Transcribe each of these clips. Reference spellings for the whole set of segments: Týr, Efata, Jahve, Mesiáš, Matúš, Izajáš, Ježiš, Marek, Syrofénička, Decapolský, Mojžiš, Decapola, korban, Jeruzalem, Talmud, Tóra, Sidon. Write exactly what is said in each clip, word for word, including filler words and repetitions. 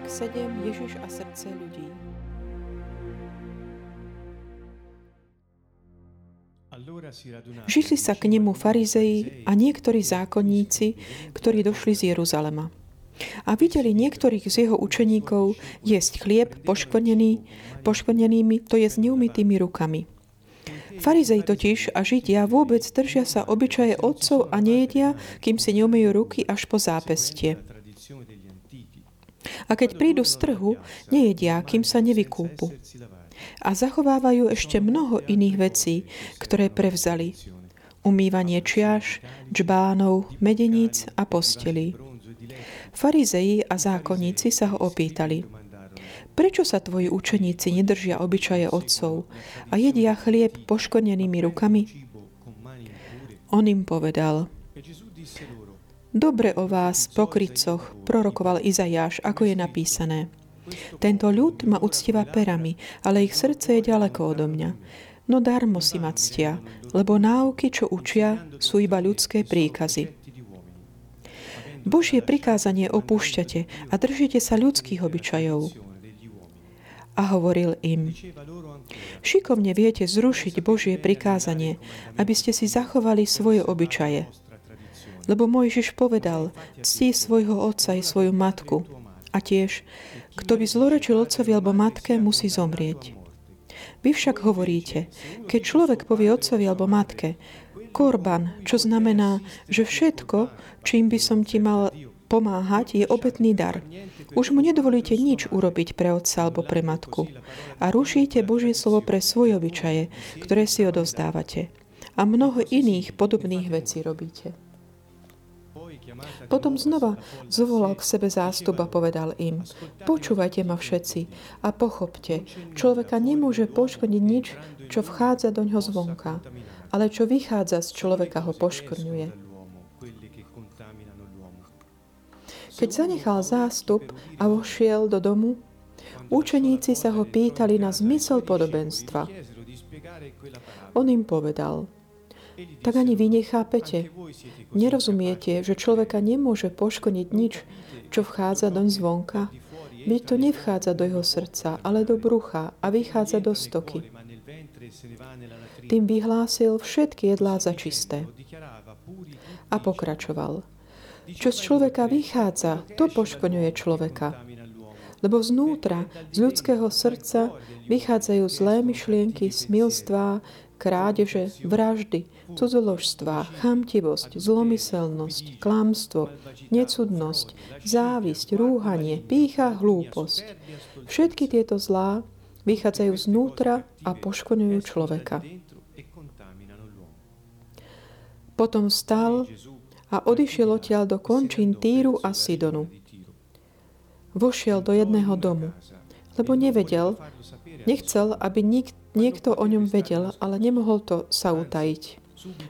Marek sedem, Ježiš a srdce ľudí. Žili sa k nemu farizei a niektorí zákonníci, ktorí došli z Jeruzalema. A videli niektorých z jeho učeníkov jesť chlieb poškvrnený, poškvrnenými, to je s neumytými rukami. Farizej totiž a Židia vôbec držia sa obyčaje otcov a nejedia, kým si neumejú ruky až po zápestie. A keď prídu z trhu, nejedia, kým sa nevykúpu. A zachovávajú ešte mnoho iných vecí, ktoré prevzali. Umývanie čiaš, džbánov, medeníc a postelí. Farizeji a zákonníci sa ho opýtali: prečo sa tvoji učeníci nedržia obyčaje otcov a jedia chlieb poškodenými rukami? On im povedal: dobre o vás, pokrytcoch, prorokoval Izajáš, ako je napísané. Tento ľud ma uctieva perami, ale ich srdce je ďaleko odo mňa. No darmo si ma ctia, lebo náuky, čo učia, sú iba ľudské príkazy. Božie prikázanie opúšťate a držíte sa ľudských obyčajov. A hovoril im: šikovne viete zrušiť Božie prikázanie, aby ste si zachovali svoje obyčaje. Lebo Mojžiš povedal: cti svojho otca i svoju matku. A tiež: kto by zlorečil otcovi alebo matke, musí zomrieť. Vy však hovoríte: keď človek povie otcovi alebo matke, korban, čo znamená, že všetko, čím by som ti mal pomáhať, je obetný dar. Už mu nedovolíte nič urobiť pre otca alebo pre matku. A rušíte Božie slovo pre svoje obyčaje, ktoré si odovzdávate. A mnoho iných podobných vecí robíte. Potom znova zvolal k sebe zástup a povedal im: počúvajte ma všetci a pochopte, človeka nemôže poškvrniť nič, čo vchádza doňho zvonka, ale čo vychádza z človeka, ho poškvrňuje. Keď zanechal zástup a vošiel do domu, učeníci sa ho pýtali na zmysel podobenstva. On im povedal: tak ani vy nechápete. Nerozumiete, že človeka nemôže poškodiť nič, čo vchádza doň zvonka? Veď to nevchádza do jeho srdca, ale do brucha a vychádza do stoky. Tým vyhlásil všetky jedlá za čisté. A pokračoval: čo z človeka vychádza, to poškodňuje človeka. Lebo znútra, z ľudského srdca, vychádzajú zlé myšlienky, smilstvá, krádeže, vraždy, cudzoložstvá, chamtivosť, zlomyselnosť, klamstvo, necudnosť, závisť, rúhanie, pýcha, hlúposť. Všetky tieto zlá vychádzajú znútra a poškodňujú človeka. Potom vstal a odišiel odtiaľ do končín Týru a Sidonu. Vošiel do jedného domu, lebo nevedel, nechcel, aby nikto Niekto o ňom vedel, ale nemohol to sa utajiť.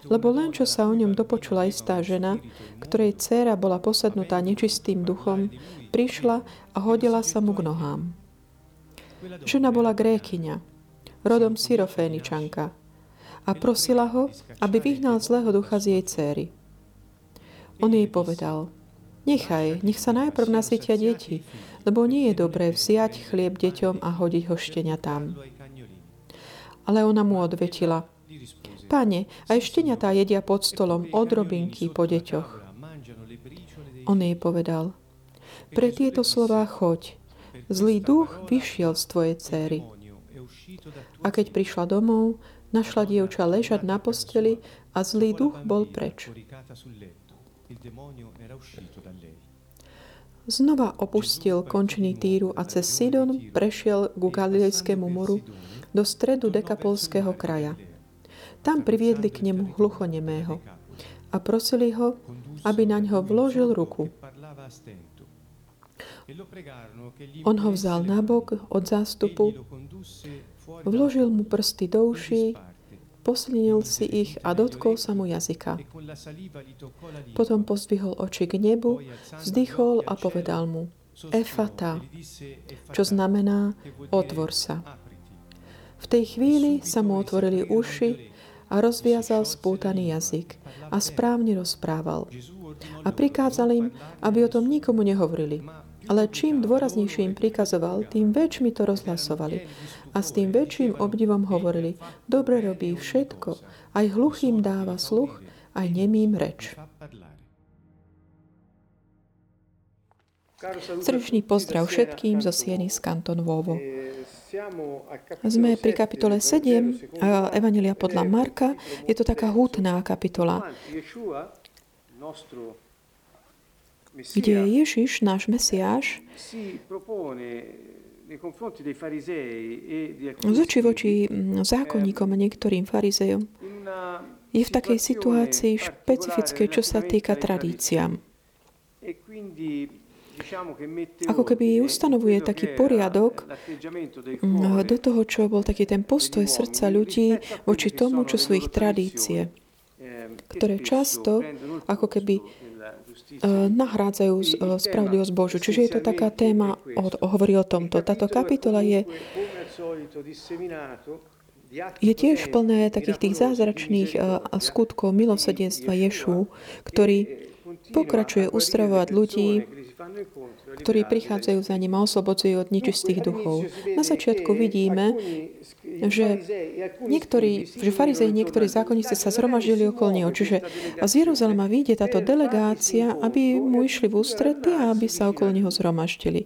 Lebo len čo sa o ňom dopočula istá žena, ktorej dcéra bola posadnutá nečistým duchom, prišla a hodila sa mu k nohám. Žena bola Grékyňa, rodom Syroféničanka, a prosila ho, aby vyhnal zlého ducha z jej dcéry. On jej povedal: nechaj, nech sa najprv nasytia deti, lebo nie je dobré vziať chlieb deťom a hodiť ho šteniatám. Ale ona mu odvetila: Pane, aj šteniatá jedia pod stolom odrobinky po deťoch. On jej povedal: pre tieto slová choď, zlý duch vyšiel z tvojej dcéry. A keď prišla domov, našla dievča ležať na posteli a zlý duch bol preč. Znova opustil končiny Týru a cez Sidon prešiel ku Galilejskému moru do stredu Decapolského kraja. Tam priviedli k nemu hluchonemého a prosili ho, aby na ňo vložil ruku. On ho vzal nabok od zástupu, vložil mu prsty do uší, poslinil si ich a dotkol sa mu jazyka. Potom pozdvihol oči k nebu, vzdychol a povedal mu: Efata, čo znamená: otvor sa. V tej chvíli sa mu otvorili uši a rozviazal spútaný jazyk a správne rozprával. A prikázal im, aby o tom nikomu nehovorili, Ale čím dôraznejšie im prikazoval, tým väčšmi to rozhlasovali. A s tým väčším obdivom hovorili, dobre robí všetko, aj hluchým dáva sluch, aj nemým reč. Srdečný pozdrav všetkým zo Sieny z Kanton Vovo. Sme pri kapitole sedem Evanjelia podľa Marka. Je to taká hutná kapitola, kde Ježiš, náš Mesiáš, z oči voči zákonníkom a niektorým farizejom je v takej situácii špecifickej, čo sa týka tradíciám. Ako keby ustanovuje taký poriadok do toho, čo bol taký ten postoj srdca ľudí voči tomu, čo sú ich tradície, ktoré často ako keby nahrádzajú spravodlivosť Božiu. Čiže je to taká téma, hovorí o tomto. Táto kapitola je Je tiež plné takých tých zázračných skutkov milosrdenstva Ješu, ktorý pokračuje uzdravovať ľudí, ktorí prichádzajú za ním a oslobodzujú od nečistých duchov. Na začiatku vidíme, že niektorí, že farizei, niektorí zákonníci sa zhromaždili okolo neho. Čiže z Jeruzalema vyjde táto delegácia, aby mu išli v ústrety a aby sa okolo neho zhromaždili.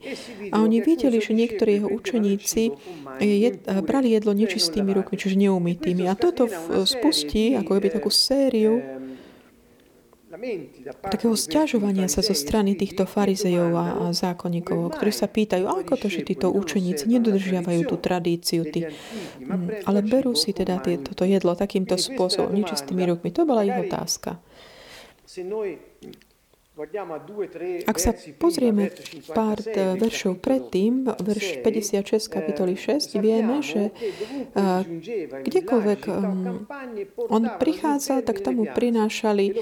A oni videli, že niektorí jeho učeníci jed, brali jedlo nečistými rukmi, čiže neumytými. A toto spustí ako by takú sériu takého sťažovania sa zo strany týchto farizejov a, a zákonníkov, ktorí sa pýtajú, ako to, že títo učeníci nedodržiavajú tú tradíciu, tí, ale berú si teda tie, toto jedlo takýmto spôsobom, nečistými rukmi. To bola ich otázka. Ak sa pozrieme pár veršov predtým, verš päťdesiatšesť kapitoly šesť, vieme, že kdekoľvek on prichádzal, tak tomu prinášali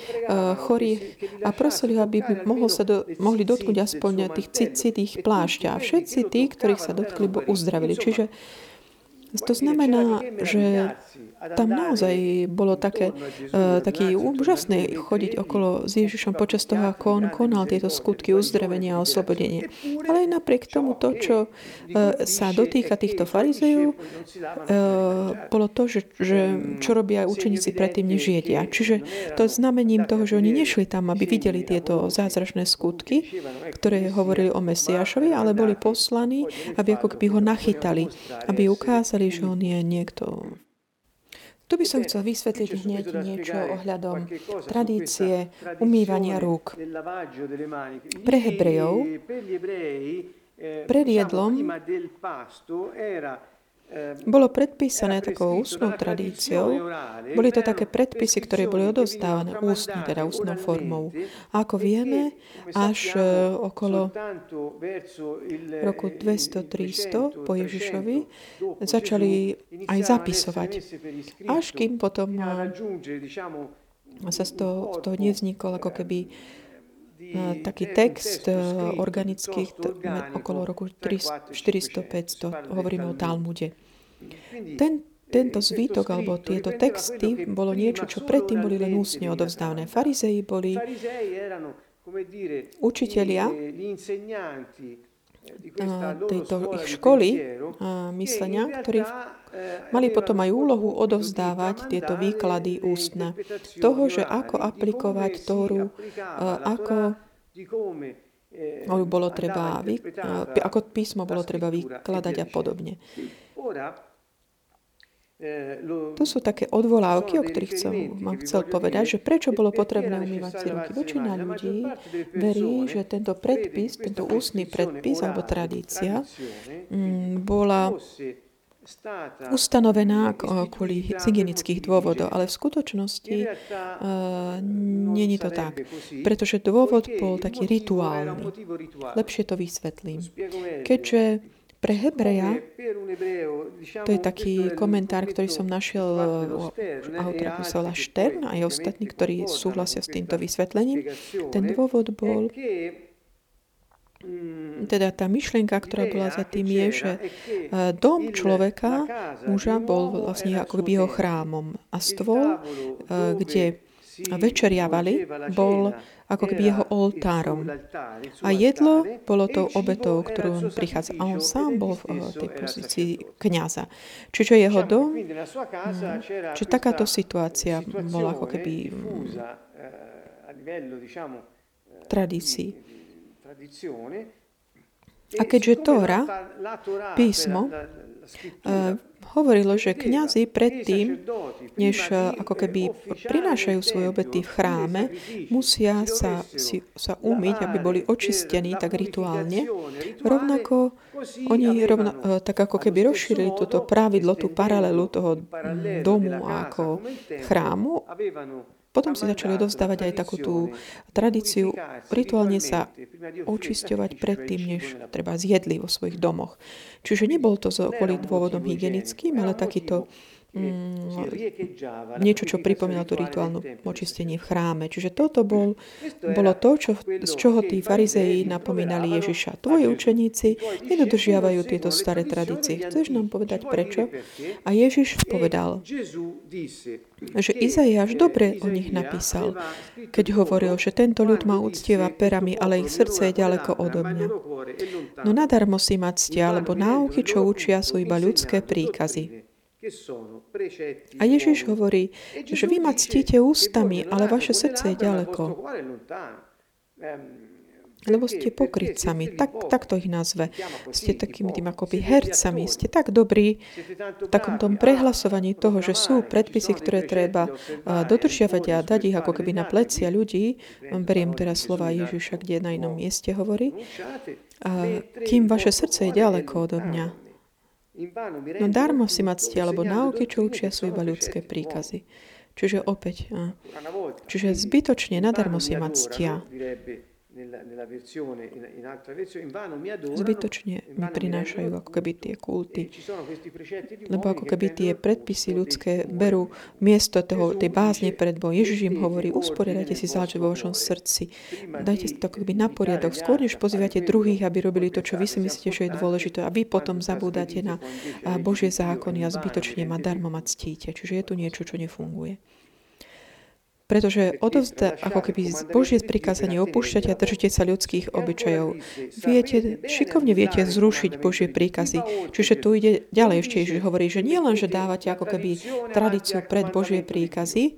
chorých a prosili ho, aby mohol sa do, mohli dotknúť aspoň tých cicitých plášťa. A všetci tí, ktorých sa dotkli, bo uzdravili. Čiže to znamená, že tam naozaj bolo také, uh, také úžasné chodiť okolo s Ježišom počas toho, ako on konal tieto skutky uzdravenia a oslobodenie. Ale aj napriek tomu to, čo uh, sa dotýka týchto farizejov, uh, bolo to, že, že čo robia učeníci predtým, než jedia. Čiže to znamením toho, že oni nešli tam, aby videli tieto zázračné skutky, ktoré hovorili o Mesiášovi, ale boli poslaní, aby ako keby ho nachytali, aby ukázali, že on je niekto. Tu by som chcel vysvetliť hneď niečo ohľadom tradície umývania rúk. Pre Hebrejov, pred jedlom bolo predpísané takou ústnou tradíciou. Boli to také predpisy, ktoré boli odovzdávané ústne, teda ústnou formou. A ako vieme, až okolo roku dvesto tristo po Ježišovi začali aj zapisovať. Až kým potom sa z toho, z toho nevznikol ako keby taký text organický okolo roku štyristo päťsto, hovoríme o Talmude. Ten, tento zvitok alebo tieto texty bolo niečo, čo predtým boli len ústne odovzdávané. Farizei boli učitelia tejto ich školy myslenia, ktorí mali potom aj úlohu odovzdávať tieto výklady ústne. Toho, že ako aplikovať Tóru, ako bolo treba, ako písmo bolo treba vykladať a podobne. To sú také odvolávky, o ktorých chcem, mám chcel povedať, že prečo bolo potrebné umývať si ruky. Väčšina ľudí verí, že tento predpis, tento ústny predpis alebo tradícia bola ustanovená kvôli hygienických dôvodov, ale v skutočnosti uh, nie je to tak, pretože dôvod bol taký rituálny. Lepšie to vysvetlím. Keďže pre Hebreja, to je taký komentár, ktorý som našiel u autora Kusola Štern a aj ostatní, ktorí súhlasia s týmto vysvetlením, ten dôvod bol, teda tá myšlienka, ktorá bola za tým, je, že dom človeka, muža, bol vlastne ako jeho chrámom a stôl, kde a večeriavali, bol ako keby jeho oltárom. A jedlo bolo tou obetou, ktorú on prichádza. A on sám bol v tej pozícii kňaza. Čiže jeho dom, čiže takáto situácia bola ako keby tradícií. A keďže Tóra, písmo, uh, hovorilo, že kňazi predtým, než uh, ako keby prinášajú svoje obety v chráme, musia sa, si, sa umyť, aby boli očistení tak rituálne. Rovnako oni, rovna, uh, tak ako keby rozšírili toto pravidlo, tú paralelu toho domu ako chrámu. Potom si začali odovzdávať aj takú tú tradíciu, rituálne sa očisťovať predtým, než treba zjedli vo svojich domoch. Čiže nebol to kvôli dôvodom hygienickým, ale takýto mm, niečo, čo pripomínalo tú rituálnu očistenie v chráme. Čiže toto bol, bolo to, čo, z čoho tí farizeji napomínali Ježiša. Tvoji učeníci nedodržiavajú tieto staré tradície. Chceš nám povedať prečo? A Ježiš povedal, že Izajáš dobre o nich napísal, keď hovoril, že tento ľud ma uctieva perami, ale ich srdce je ďaleko odo mňa. No nadarmo si ma ctia, lebo náuky, čo učia, sú iba ľudské príkazy. A Ježiš hovorí, že vy ma ctíte ústami, ale vaše srdce je ďaleko. Lebo ste pokrytcami, tak, tak to ich nazve. Ste takými tým akoby hercami, ste tak dobrí v takom tom prehlasovaní toho, že sú predpisy, ktoré treba dodržiavať a dať ich ako keby na plecia ľudí. Beriem teraz slova Ježiša, kde na inom mieste hovorí. A kým vaše srdce je ďaleko odo mňa. No darmo si ma ctia, lebo náuky, čo učia, sú iba ľudské príkazy. Čiže opäť, čiže zbytočne nadarmo si ma ctia. Zbytočne mi prinášajú ako keby tie kulty, lebo ako keby tie predpisy ľudské berú miesto toho, tej bázne pred Bohom. Ježiš im hovorí, usporiadajte si záležitosť vo vašom srdci, dajte si to ako keby na poriadok, skôr než pozývate druhých, aby robili to, čo vy si myslíte, že je dôležité, a vy potom zabúdate na Božie zákony a zbytočne ma darmo ma ctíte. Čiže je tu niečo, čo nefunguje. Pretože odovzda, ako keby Božie prikázanie opúšťate a držíte sa ľudských obyčajov. Viete, šikovne viete zrušiť Božie príkazy. Čiže tu ide ďalej ešte, Ježiš hovorí, že nie len, že dávate ako keby tradíciu pred Božie príkazy,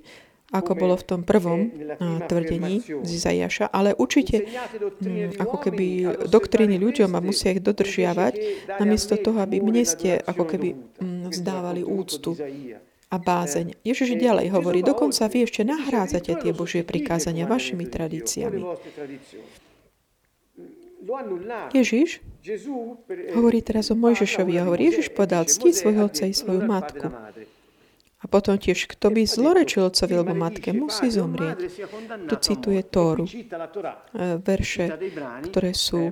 ako bolo v tom prvom uh, tvrdení z Izajaša, ale určite um, ako keby doktríny ľuďom a musia ich dodržiavať, namiesto toho, aby mne ste ako keby um, vzdávali úctu a bázeň. Ježiš ďalej hovorí, dokonca vy ešte nahrádzate tie Božie prikázania vašimi tradíciami. Ježiš hovorí teraz o Mojžišovi a hovorí, Ježiš povedal, cti svojho otca i svoju matku. A potom tiež, kto by zlorečil otcovi alebo matke, musí zomrieť. Tu cituje Tóru, verše, ktoré sú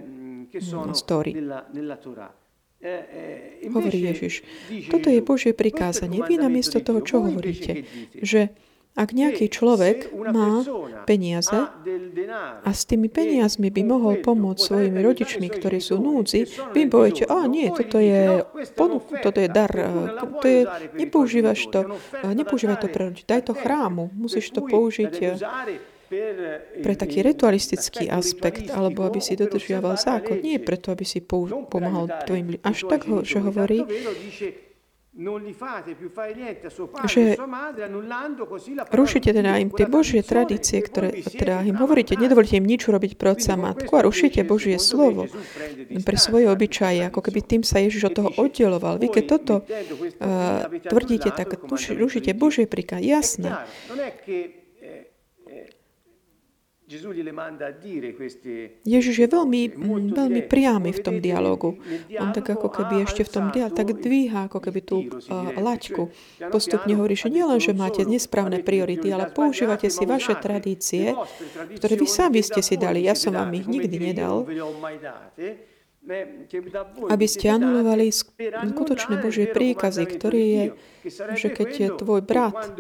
z Tóry. Hovorí Ježiš, toto je Božie prikázanie. Vy namiesto toho, čo hovoríte, že ak nejaký človek má peniaze a s tými peniazmi by mohol pomôcť svojimi rodičmi, ktorí sú núdzi, vy poviete, a nie, toto je ponuku, toto je dar, to je, nepoužívaš to, nepoužívaj to pre rodičov, daj to chrámu, musíš to použiť pre taký ritualistický aspekt, alebo aby si dodržiaval zákon. Nie preto, aby si pomáhal tvojim ľuďom. Až tak, že hovorí, že rušite teda im tie Božie tradície, ktoré teda im hovoríte, nedovolíte im nič robiť pre otca matku a rušite Božie slovo pre svoje obyčaje, ako keby tým sa Ježiš od toho oddeloval. Vy keď toto uh, tvrdíte, tak rušite Božie príkaz. Jasné. Ježiš je veľmi, veľmi priamy v tom dialogu. On tak ako keby ešte v tom dialogu, tak dvíha ako keby tú uh, laťku. Postupne hovorí, že nielen, že máte nesprávne priority, ale používate si vaše tradície, ktoré vy sami ste si dali. Ja som vám ich nikdy nedal, aby ste anulovali skutočné Božie príkazy, ktorý je, že keď je tvoj brat,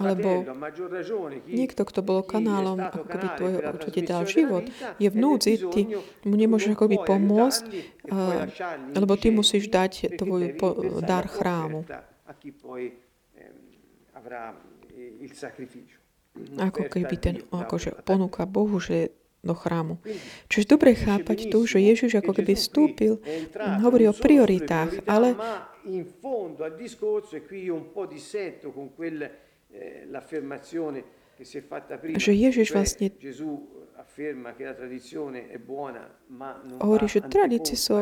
alebo niekto, kto bol kanálom, ako keby tvoj, čo ti dal život, je v núdzi, ty mu nemôžeš ako by pomôcť, lebo ty musíš dať tvoj dar chrámu. Ako keby ten, akože ponúka Bohu, že do chrámu. Čiže dobre chápať tu, že Ježiš ako keby vstúpil, hovorí o prioritách, ale že Ježiš vlastne hovorí, že tradície sú,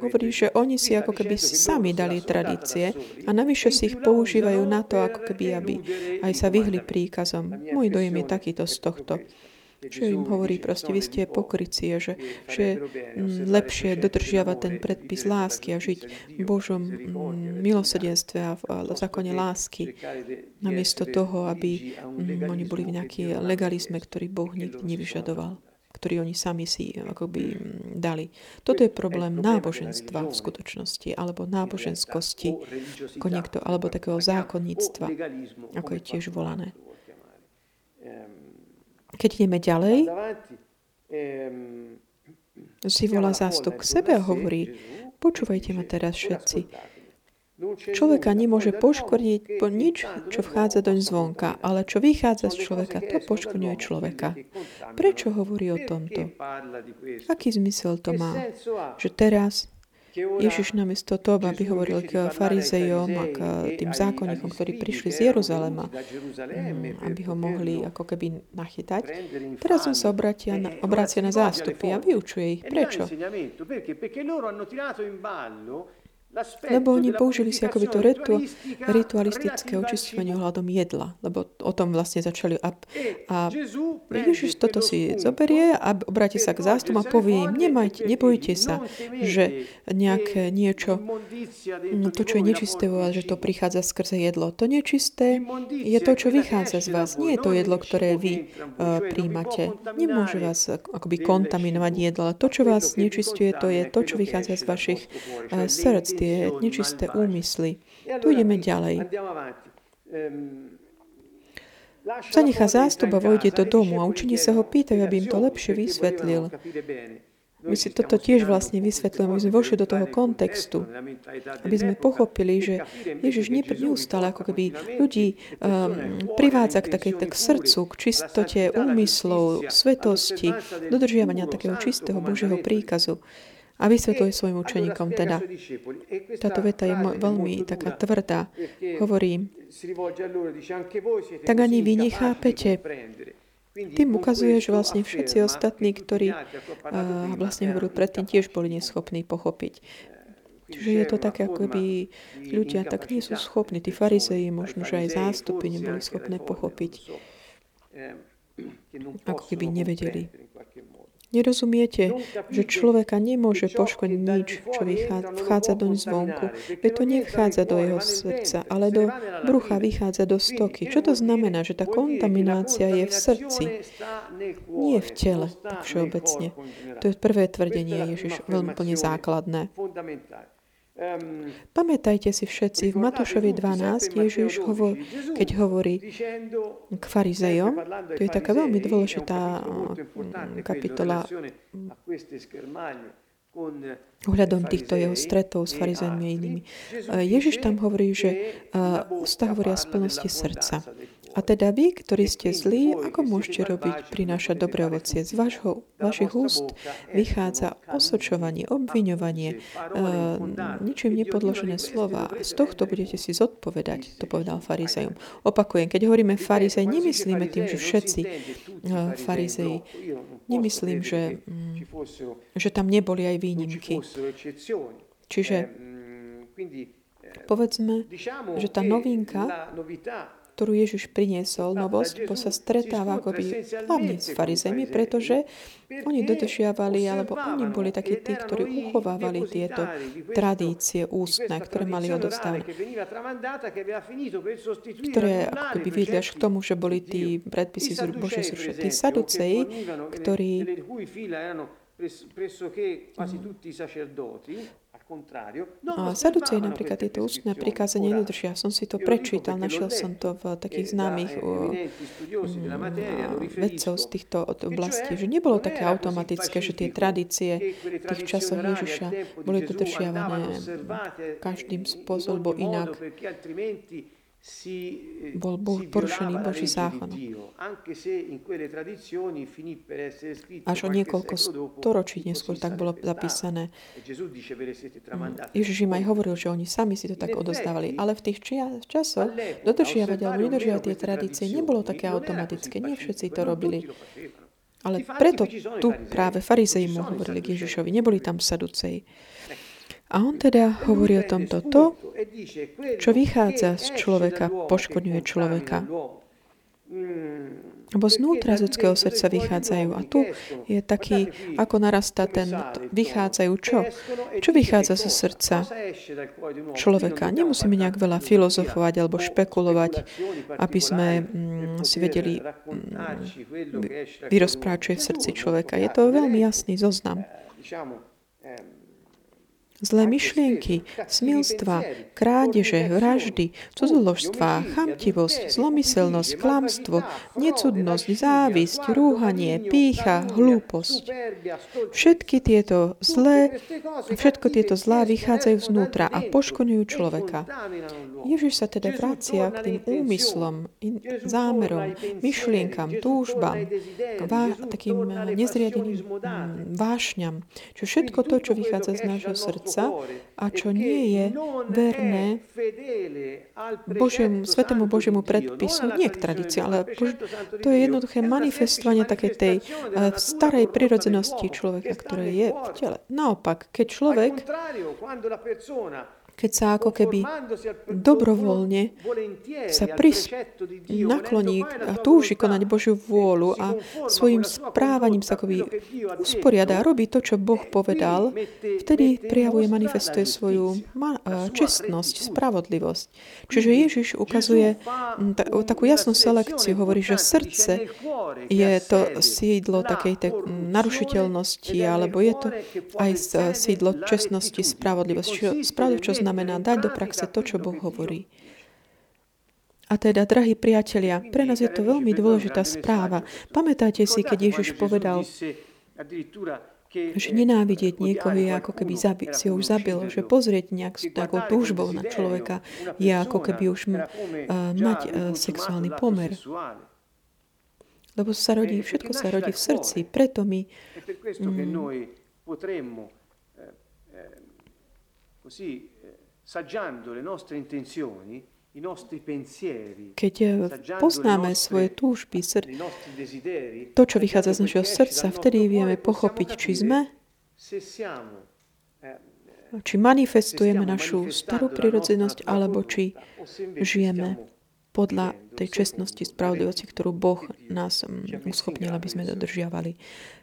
hovorí, že oni si ako keby sami dali tradície a navyše si ich používajú na to, ako keby, aby aj sa vyhli príkazom. Môj dojem je takýto z tohto. Čo im hovorí proste, vy ste pokrycie, že, že lepšie dodržiavať ten predpis lásky a žiť v Božom milosrdenstve a v zákone lásky, namiesto toho, aby oni boli v nejaký legalizme, ktorý Boh nikdy nevyžadoval, ktorý oni sami si akoby dali. Toto je problém náboženstva v skutočnosti, alebo náboženskosti, ako niekto, alebo takého zákonníctva, ako je tiež volané. Keď ideme ďalej, si volá zástup k sebe a hovorí, počúvajte ma teraz všetci. Človeka nemôže poškvrniť po nič, čo vchádza doň zvonka, ale čo vychádza z človeka, to poškvrňuje človeka. Prečo hovorí o tomto? Aký zmysel to má? Že teraz Ježiš namiesto toho, aby hovoril k farizejom a k tým zákonníkom, ktorí prišli z Jeruzalema, aby ho mohli ako keby nachytať, teraz on sa obracia na, obracia na zástupy a vyučuje ich. Prečo? Lebo oni použili si akoby to ritu, ritualistické očisťovanie ohľadom jedla, lebo o tom vlastne začali a, a Ježiš toto si zoberie a obráti sa k zástupom a povie im, nemajte, nebojte sa, že nejaké niečo, to, čo je nečisté vo vás, že to prichádza skrze jedlo. To nečisté je to, čo vychádza z vás. Nie je to jedlo, ktoré vy uh, príjmate. Nemôže vás akoby kontaminovať jedlo, ale to, čo vás nečistuje, to je to, čo vychádza z vašich uh, srdc, tie nečisté úmysly. Tu ideme ďalej. Zanechá zástup a vojde do domu a učení sa ho pýtajú, aby im to lepšie vysvetlil. My si toto tiež vlastne vysvetlíme, aby sme vošli do toho kontextu, aby sme pochopili, že Ježiš neustále ako keby ľudí um, privádza k takej k srdcu, k čistote úmyslov, svetosti, dodržiavania takého čistého Božieho príkazu. A vysvetľuje svojim učeníkom teda. Táto veta je veľmi taká tvrdá. Hovorím, tak ani vy nechápete. Tým ukazuje, že vlastne všetci ostatní, ktorí uh, vlastne hovorili predtým, tiež boli neschopní pochopiť. Čiže je to také, ako by ľudia tak nie sú schopní. Tí farizeji, možno, že aj zástupy neboli schopné pochopiť. Ako keby nevedeli. Nerozumiete, že človeka nemôže poškodiť nič, čo vchádza doň zvonku. Veď to nevchádza do jeho srdca, ale do brucha vychádza do stoky. Čo to znamená, že tá kontaminácia je v srdci, nie v tele, tak všeobecne. To je prvé tvrdenie Ježiš, veľmi plne základné. Pamätajte si všetci, v Matúšovi dvanásť Ježiš, hovor, keď hovorí k farizejom, to je taká veľmi dôležitá kapitola ohľadom týchto jeho stretov s farizejmi a inými. Ježiš tam hovorí, že ústa hovoria z plnosti srdca. A teda vy, ktorí ste zlí, ako môžete robiť, prinášať dobré ovocie? Z vašho, vašich úst vychádza osočovanie, obviňovanie, uh, ničím nepodložené slova. Z tohto budete si zodpovedať, to povedal farizejom. Opakujem, keď hovoríme farizej, nemyslíme tým, že všetci uh, farizeji, nemyslím, že, um, že tam neboli aj výnimky. Čiže povedzme, že tá novinka, ktorú Ježiš priniesol, novosť, bo sa stretáva akoby hlavne s farizejmi, pretože oni dodržiavali, alebo oni boli takí tí, ktorí uchovávali tieto tradície ústne, ktoré mali odovzdané, ktoré akoby viedli až k tomu, že boli tí predpisy z Božie zrušené. Tí saduceji, ktorí A saduceji napríklad tieto ústne prikázania nedodržia. Som si to prečítal, našiel som to v takých známych uh, vedcov z týchto oblastí, že nebolo také automatické, že tie tradície tých časov Ježiša boli dodržiavané každým spôsobom inak. bol Boh porušený Boží zákon. Až o niekoľko storočí neskôr tak bolo zapísané. Ježiš im aj hovoril, že oni sami si to tak odozdávali. Ale v tých čia- časoch dodržiavať alebo nedržiavať tie tradície nebolo také automatické. Nie všetci to robili. Ale preto tu práve farizei mu hovorili k Ježišovi. Neboli tam saduceji. A on teda hovorí o tomto. To, čo vychádza z človeka, poškodňuje človeka. Lebo znútra z ľudského srdca vychádzajú. A tu je taký, ako narastá ten, vychádzajú čo? Čo vychádza zo srdca človeka? Nemusíme nejak veľa filozofovať alebo špekulovať, aby sme mm, si vedeli mm, vyrozprávať, čo je v srdci človeka. Je to veľmi jasný zoznam. Zlé myšlienky, smilstva, krádeže, vraždy, cudzoložstvá, chamtivosť, zlomyselnosť, klamstvo, necudnosť, závisť, rúhanie, pýcha, hlúposť. Všetky tieto zlé, všetko tieto zlá vychádzajú znútra a poškodňujú človeka. Ježiš sa teda vracia k tým úmyslom, zámerom, myšlienkam, túžbám, vá, takým nezriadeným vášňam. Čo všetko to, čo vychádza z nášho srdca, a čo nie je verné Božiemu, Svätému Božiemu predpisu, nie k tradícii, ale Bož, to je jednoduché manifestovanie takej tej uh, starej prirodzenosti človeka, ktoré je v tele. Naopak, keď človek keď sa ako keby dobrovoľne sa pris- nakloní a túži konať Božiu vôľu a svojim správaním sa akoby usporiada a robí to, čo Boh povedal, vtedy prejavuje, manifestuje svoju ma- čestnosť, spravodlivosť. Čiže Ježiš ukazuje ta- takú jasnú selekciu, hovorí, že srdce je to sídlo takej tej narušiteľnosti, alebo je to aj sídlo čestnosti, spravodlivosti. Spravodlivosť znamená dať do praxe to, čo Boh hovorí. A teda, drahí priatelia, pre nás je to veľmi dôležitá správa. Pamätáte si, keď Ježiš povedal, že nenávidieť niekoho je ako keby zabi- si ho už zabilo, že pozrieť nejak takou túžbou na človeka je ako keby už uh, mať uh, sexuálny pomer. Lebo sa rodí, všetko sa rodí v srdci, preto my... Mm, così saggiando le nostre intenzioni, i nostri pensieri, keď poznáme svoje túžby, sr- to, čo vychádza z našeho srdca, vtedy vieme pochopiť, či sme, či manifestujeme našu starú prirodzenosť, alebo či žijeme podľa tej čestnosti, spravodlivosti, ktorú Boh nás uschopnil, aby sme dodržiavali.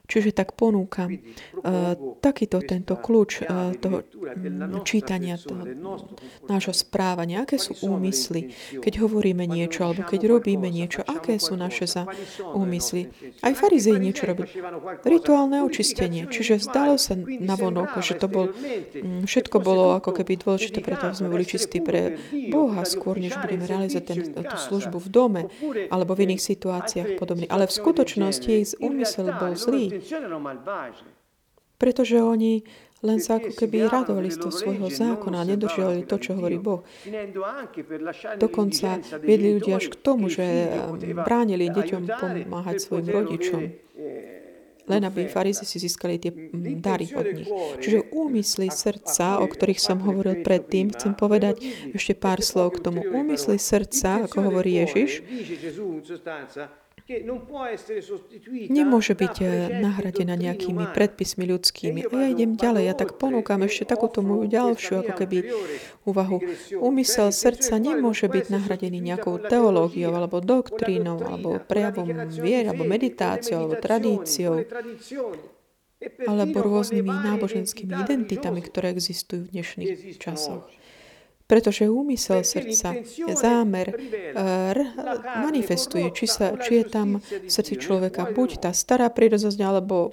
Čiže tak ponúkam uh, takýto tento kľúč uh, toho um, čítania toho, nášho správania. Aké sú úmysly, keď hovoríme niečo, alebo keď robíme niečo, aké sú naše za úmysly. Aj farizei niečo robili. Rituálne očistenie. Čiže zdalo sa navonok, že to bol, um, všetko bolo ako keby dôležité, preto sme boli čistí pre Boha, skôr než budeme realizovať ten, tú službu v dome, alebo v iných situáciách podobne. Ale v skutočnosti jej úmysel bol zlý. Pretože oni len sa ako keby radovali z toho svojho zákona a nedržiavali to, čo hovorí Boh. Dokonca viedli ľudia až k tomu, že bránili deťom pomáhať svojim rodičom, len aby farizei si získali tie dary od nich. Čiže úmysly srdca, o ktorých som hovoril predtým, chcem povedať ešte pár slov k tomu. Úmysly srdca, ako hovorí Ježiš, nemôže byť nahradená nejakými predpismi ľudskými. A ja idem ďalej, ja tak ponúkam ešte takúto moju ďalšiu, ako keby úvahu. Úmysel srdca nemôže byť nahradený nejakou teológiou, alebo doktrínou, alebo prejavom viery, alebo meditáciou, alebo tradíciou, alebo rôznymi náboženskými identitami, ktoré existujú v dnešných časoch. Pretože úmysel srdca, zámer, r, manifestuje, či, sa, či je tam v srdci človeka buď tá stará prírodnosť, alebo,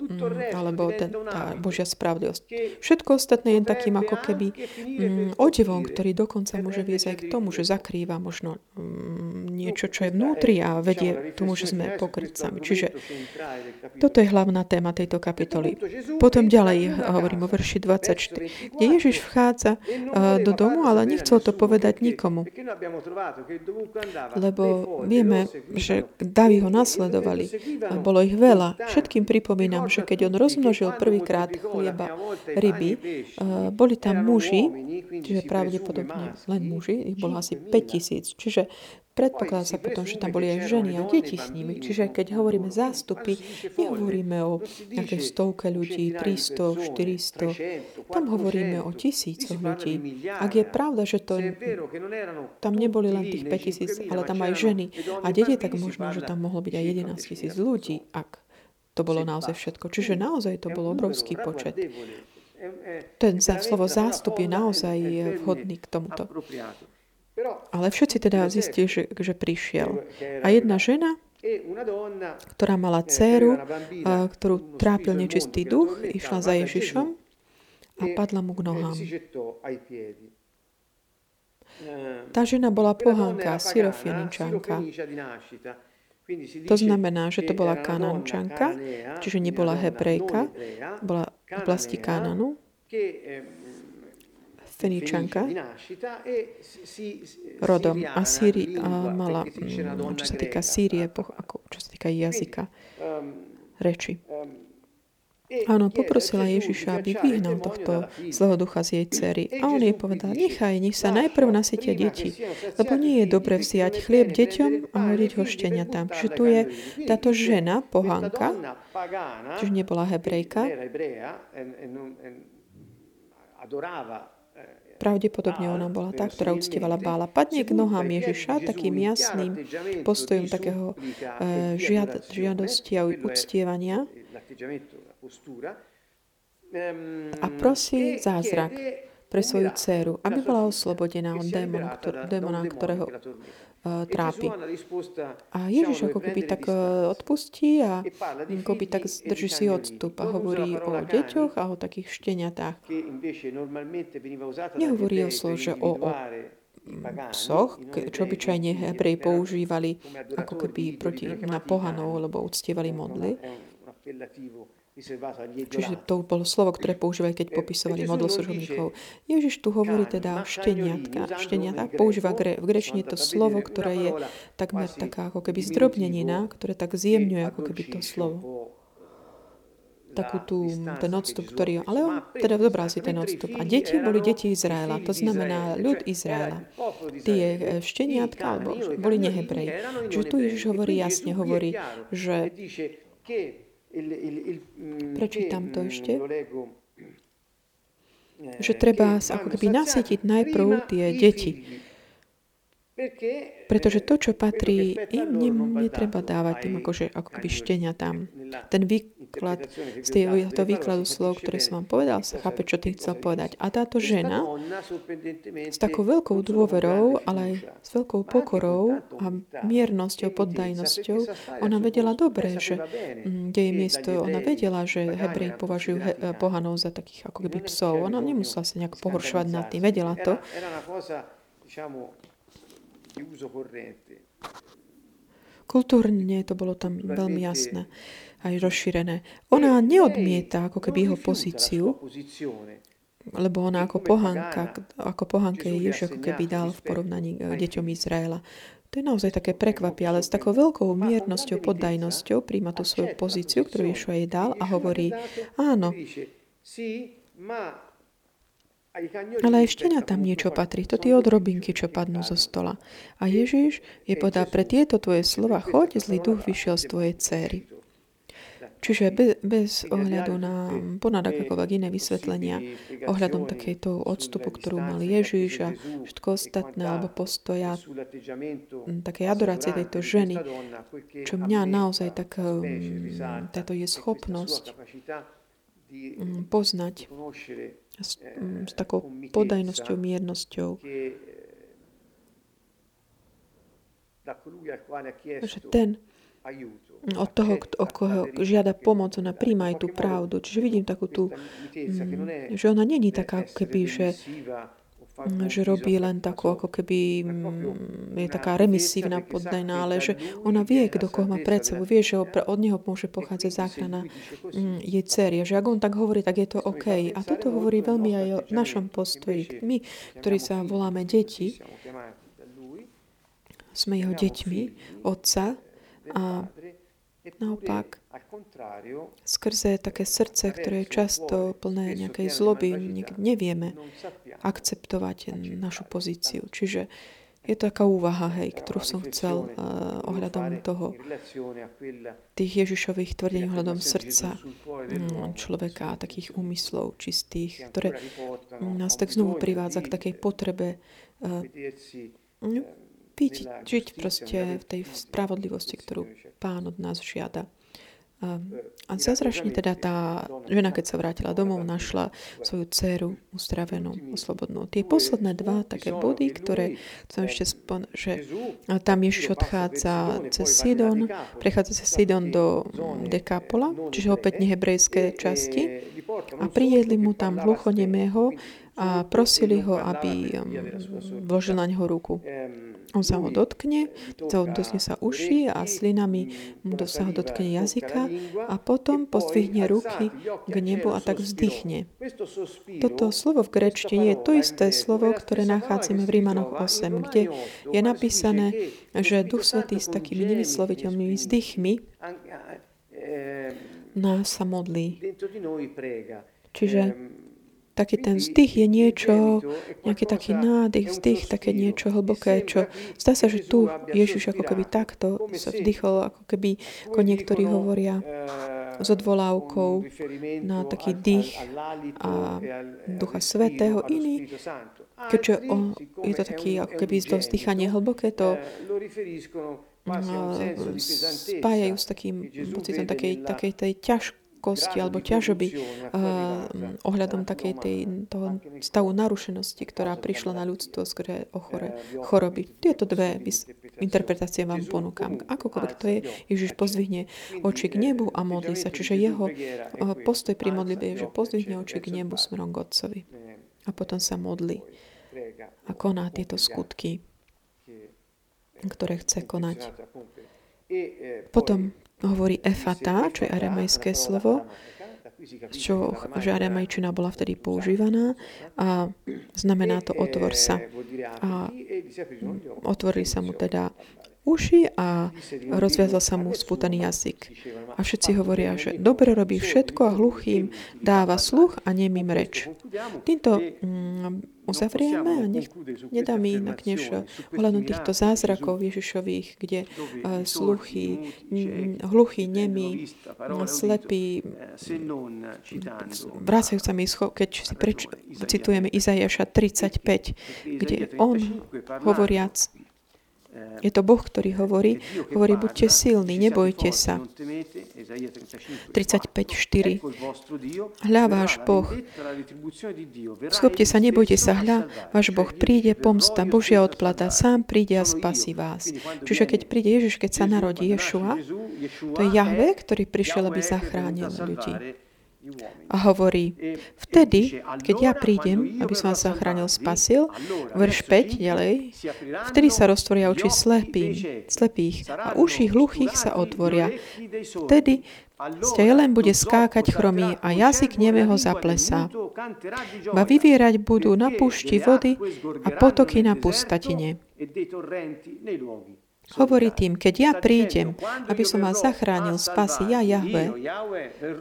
alebo ten, tá Božia spravodlivosť. Všetko ostatné je takým ako keby m, odevom, ktorý dokonca môže viesť aj k tomu, že zakrýva možno m, niečo, čo je vnútri a vedie tomu, že sme pokrýcami. Čiže toto je hlavná téma tejto kapitoly. Potom ďalej hovorím o verši dvadsaťštyri, kde Ježiš vchádza do domu, ale nechcel to povedať nikomu. Lebo vieme, že davy ho nasledovali. Bolo ich veľa. Všetkým pripomínam, že keď on rozmnožil prvýkrát chlieba, ryby, boli tam muži, čiže pravdepodobne len muži, ich bolo asi päťtisíc. Čiže predpokladá sa potom, že tam boli aj ženy a deti s nimi. Čiže keď hovoríme zástupy, nehovoríme o nejakej stovke ľudí, tristo, štyristo. Tam hovoríme o tisícoch ľudí. Ak je pravda, že to, tam neboli len tých päťtisíc, ale tam aj ženy a deti, tak možno, že tam mohlo byť aj jedenásťtisíc ľudí, ak to bolo naozaj všetko. Čiže naozaj to bol obrovský počet. Ten slovo zástup je naozaj vhodný k tomuto. Ale všetci teda zistili, že, že prišiel. A jedna žena, ktorá mala dcéru, ktorú trápil nečistý duch, išla za Ježišom a padla mu k nohám. Tá žena bola pohánka, Syroféničanka. To znamená, že to bola Kanančanka, čiže nebola Hebrejka, bola v oblasti Kananu. Feničanka rodom a, Syri, a mala, čo sa týka Sýrie, ako, čo sa týka jazyka, reči. Áno, poprosila Ježiša, aby vyhnal tohto zlého ducha z jej dcery. A on jej povedal, nechaj, nech sa najprv nasytia deti, lebo nie je dobre vziať chlieb deťom a hodiť ho šteniatám. Čiže tu je táto žena, pohanka, čiže nebola Hebrejka, pravdepodobne ona bola tá, ktorá uctievala Bála. Padne k nohám Ježiša takým jasným postojom takého e, žiad, žiadosti a uctievania a prosí zázrak pre svoju dceru, aby bola oslobodená od démona, ktor- démona ktorého e, trápi. A Ježiš ako keby tak e, odpustí a ako by tak drží si odstup a hovorí o deťoch a o takých šteniatách. Nehovorí o slovo, že o, o psoch, čo obyčajne Hebreji používali ako keby proti, na pohanov, lebo uctievali modly. Čiže to bolo slovo, ktoré používali, keď popisovali modloslužobníkov. Ježiš tu hovorí teda šteniatka. Šteniatka používa v grečne to slovo, ktoré je takmer taká ako keby zdrobnenina, ktoré tak zjemňuje ako keby to slovo. Takú tú, ten odstup, ktorý... Ale on teda zobral si ten odstup. A deti boli deti Izraela. To znamená ľud Izraela. Tie šteniatka, alebo boli nehebreji. Čiže tu Ježiš hovorí jasne, hovorí, že... Prečítam to ešte, že treba ako keby nasytiť najprv tie deti. Pretože to, čo patrí im, netreba dávať tým akože, ako keby štenia tam. Ten výklad, z toho výkladu slov, ktoré som vám povedal, sa chápe, čo tým chcel povedať. A táto žena s takou veľkou dôverou, ale aj s veľkou pokorou a miernosťou, poddajnosťou, ona vedela dobre, že kde je miesto, ona vedela, že Hebreji považujú he, pohanov za takých ako keby psov. Ona nemusela sa nejak pohoršovať nad tým, vedela to. Kultúrne to bolo tam veľmi jasné aj rozšírené. Ona neodmieta ako keby jeho pozíciu, lebo ona ako pohanka, ako pohanke je Ježiš ako keby dal v porovnaní k deťom Izraela. To je naozaj také prekvapie, ale s takou veľkou miernosťou, poddajnosťou príjma tú svoju pozíciu, ktorú Ježiš jej dal a hovorí, áno, ale ešte na tam niečo patrí, to tie odrobinky, čo padnú zo stola. A Ježiš je povedal, pre tieto tvoje slova, choď, zlý duch vyšiel z tvojej dcery. Čiže bez, bez ohľadu na ponad akékoľvek iné vysvetlenia, ohľadom takejto odstupu, ktorú mal Ježiš a všetko ostatné, alebo postoja také adorácie tejto ženy, čo mňa naozaj tak, táto je schopnosť poznať S, s takou podajnosťou, miernosťou. Že ten, od toho, o koho žiada pomoc, ona príjma aj tú pravdu. Čiže vidím takú tú, že ona není taká, keby, že že robí len takú, ako keby je taká remisívna poddajná, ale že ona vie, kto koho má pred sebou, vie, že od neho môže pochádzať záchrana jej dcery. Že ak on tak hovorí, tak je to OK. A toto hovorí veľmi aj o našom postoji. My, ktorí sa voláme deti, sme jeho deťmi, otca a naopak, skrze také srdce, ktoré je často plné nejakej zloby, nevieme akceptovať našu pozíciu. Čiže je to taká úvaha, hej, ktorú som chcel uh, ohľadom toho, tých Ježišových tvrdení ohľadom srdca um, človeka, takých úmyslov čistých, ktoré nás tak znovu privádza k takej potrebe uh, Byť, žiť proste v tej spravodlivosti, ktorú Pán od nás žiada. A zázračne teda tá žena, keď sa vrátila domov, našla svoju dceru uzdravenú, oslobodnú. Tie posledné dva také body, ktoré chcem ešte spomenúť, že tam Ježiš odchádza cez Sidon, prechádza cez Sidon do Decapola, čiže opäť nehebrejské časti, a prijedli mu tam hluchonemého a prosili ho, aby vložil na neho ruku. On sa ho dotkne, dosne sa uši a slinami mu sa ho dotkne jazyka a potom pozdvihne ruky k nebu a tak vzdychne. Toto slovo v gréčtine je to isté slovo, ktoré nachádzame v Rimanoch osem, kde je napísané, že Duch Svätý s takými nevysloviteľnými vzdychmi nás sa modlí. Čiže taký ten vzdych je niečo, nejaký taký nádych, vzdych, také niečo hlboké, čo zdá sa, že tu Ježiš ako keby takto sa vdychol, ako keby, ako niektorí hovoria, s odvolávkou na taký dých a Ducha Svätého. Iný, keďže on, je to taký, ako keby to vzdychanie hlboké, to spájajú s takým pocitom takej, takej tej ťažkosti, kosti alebo ťažoby uh, ohľadom takej tej, toho stavu narušenosti, ktorá prišla na ľudstvo skrze ochore, choroby. Tieto dve interpretácie vám ponúkam. Akokoľvek to je, Ježiš pozdvihne oči k nebu a modlí sa. Čiže jeho uh, postoj pri modlitbe je, že pozdvihne oči k nebu smerom k Otcovi. A potom sa modlí a koná tieto skutky, ktoré chce konať. Potom hovorí efata, čo je aramejské slovo, čo, že aramejčina bola vtedy používaná a znamená to otvor sa. A otvorili sa mu teda uši a rozviazal sa mu spútaný jazyk. A všetci hovoria, že dobre robí všetko a hluchým dáva sluch a nemým reč. Týmto mm, uzavrieme a nech, nedá mi inak než ohľadom týchto zázrakov Ježišových, kde uh, sluchy, n- hluchí, nemí, slepí, vracajú sa mi, keď si preč, citujeme Izajáša tridsaťpäť, kde on hovoriac, je to Boh, ktorý hovorí, hovorí, buďte silní, nebojte sa. tridsaťpäť štyri. Hľa váš Boh, schopte sa, nebojte sa, hľa váš Boh príde, pomsta, Božia odplata, sám príde a spasí vás. Čiže keď príde Ježiš, keď sa narodí Ješua, to je Jahve, ktorý prišiel, aby zachránil ľudí. A hovorí, vtedy, keď ja prídem, aby som vás zachránil, spasil, verš päť, ďalej, vtedy sa roztvoria oči slepým, slepých a uši hluchých sa otvoria. Vtedy stelen bude skákať chromý a jazyk nemého zaplesá. Ba vyvierať budú na púšti vody a potoky na pustatine. Hovorí tým, keď ja prídem, aby som vás zachránil, spasí ja, Jahve.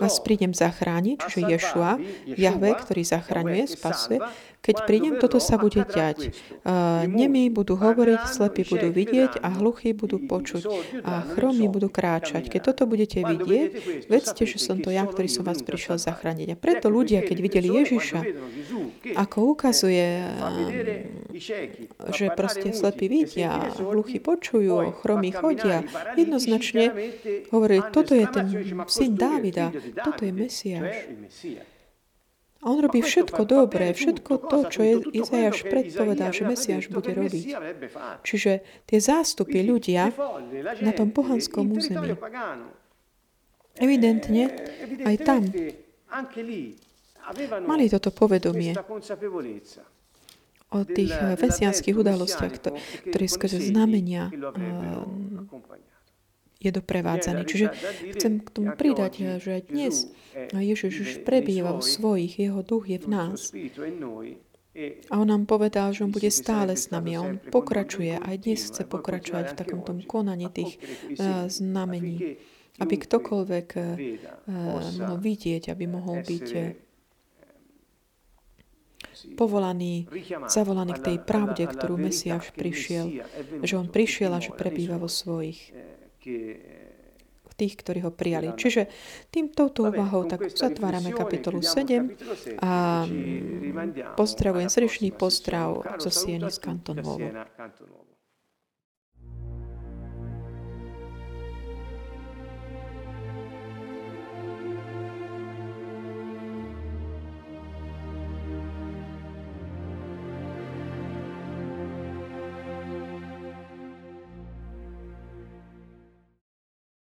Vás prídem zachrániť, čiže Ješua, Jahve, ktorý zachraňuje, spasuje. Keď prídem, toto sa bude ťať. Uh, nemí budú hovoriť, slepí budú vidieť a hluchí budú počuť a chromí budú kráčať. Keď toto budete vidieť, vedzte, že som to ja, ktorý som vás prišiel zachrániť. A preto ľudia, keď videli Ježiša, ako ukazuje, že proste slepí vidia, hluchí počujú, chromí chodia, jednoznačne hovorili, toto je ten syn Dávida, toto je Mesiáš. A on robí všetko dobré, všetko to, čo je Izajáš predpovedal, že Mesiáš bude robiť. Čiže tie zástupy ľudia na tom pohanskom území. Evidentne aj tam mali toto povedomie o tých mesiánskych udalostiach, ktoré skrze znamenia je doprevádzaný. Čiže chcem k tomu pridať, že dnes Ježiš už prebýva v svojich, jeho duch je v nás. A on nám povedal, že on bude stále s nami. A on pokračuje, aj dnes chce pokračovať v takomto konaní tých znamení. Aby ktokoľvek mohol vidieť, aby mohol byť povolaný, zavolaný k tej pravde, ktorú Mesiáš prišiel. Že on prišiel a že prebýva vo svojich. Tých, ktorí ho prijali. Čiže tým touto úvahou tak zatvárame kapitolu sedem a pozdravujem srdečný pozdrav zo Sieny z Kantónu.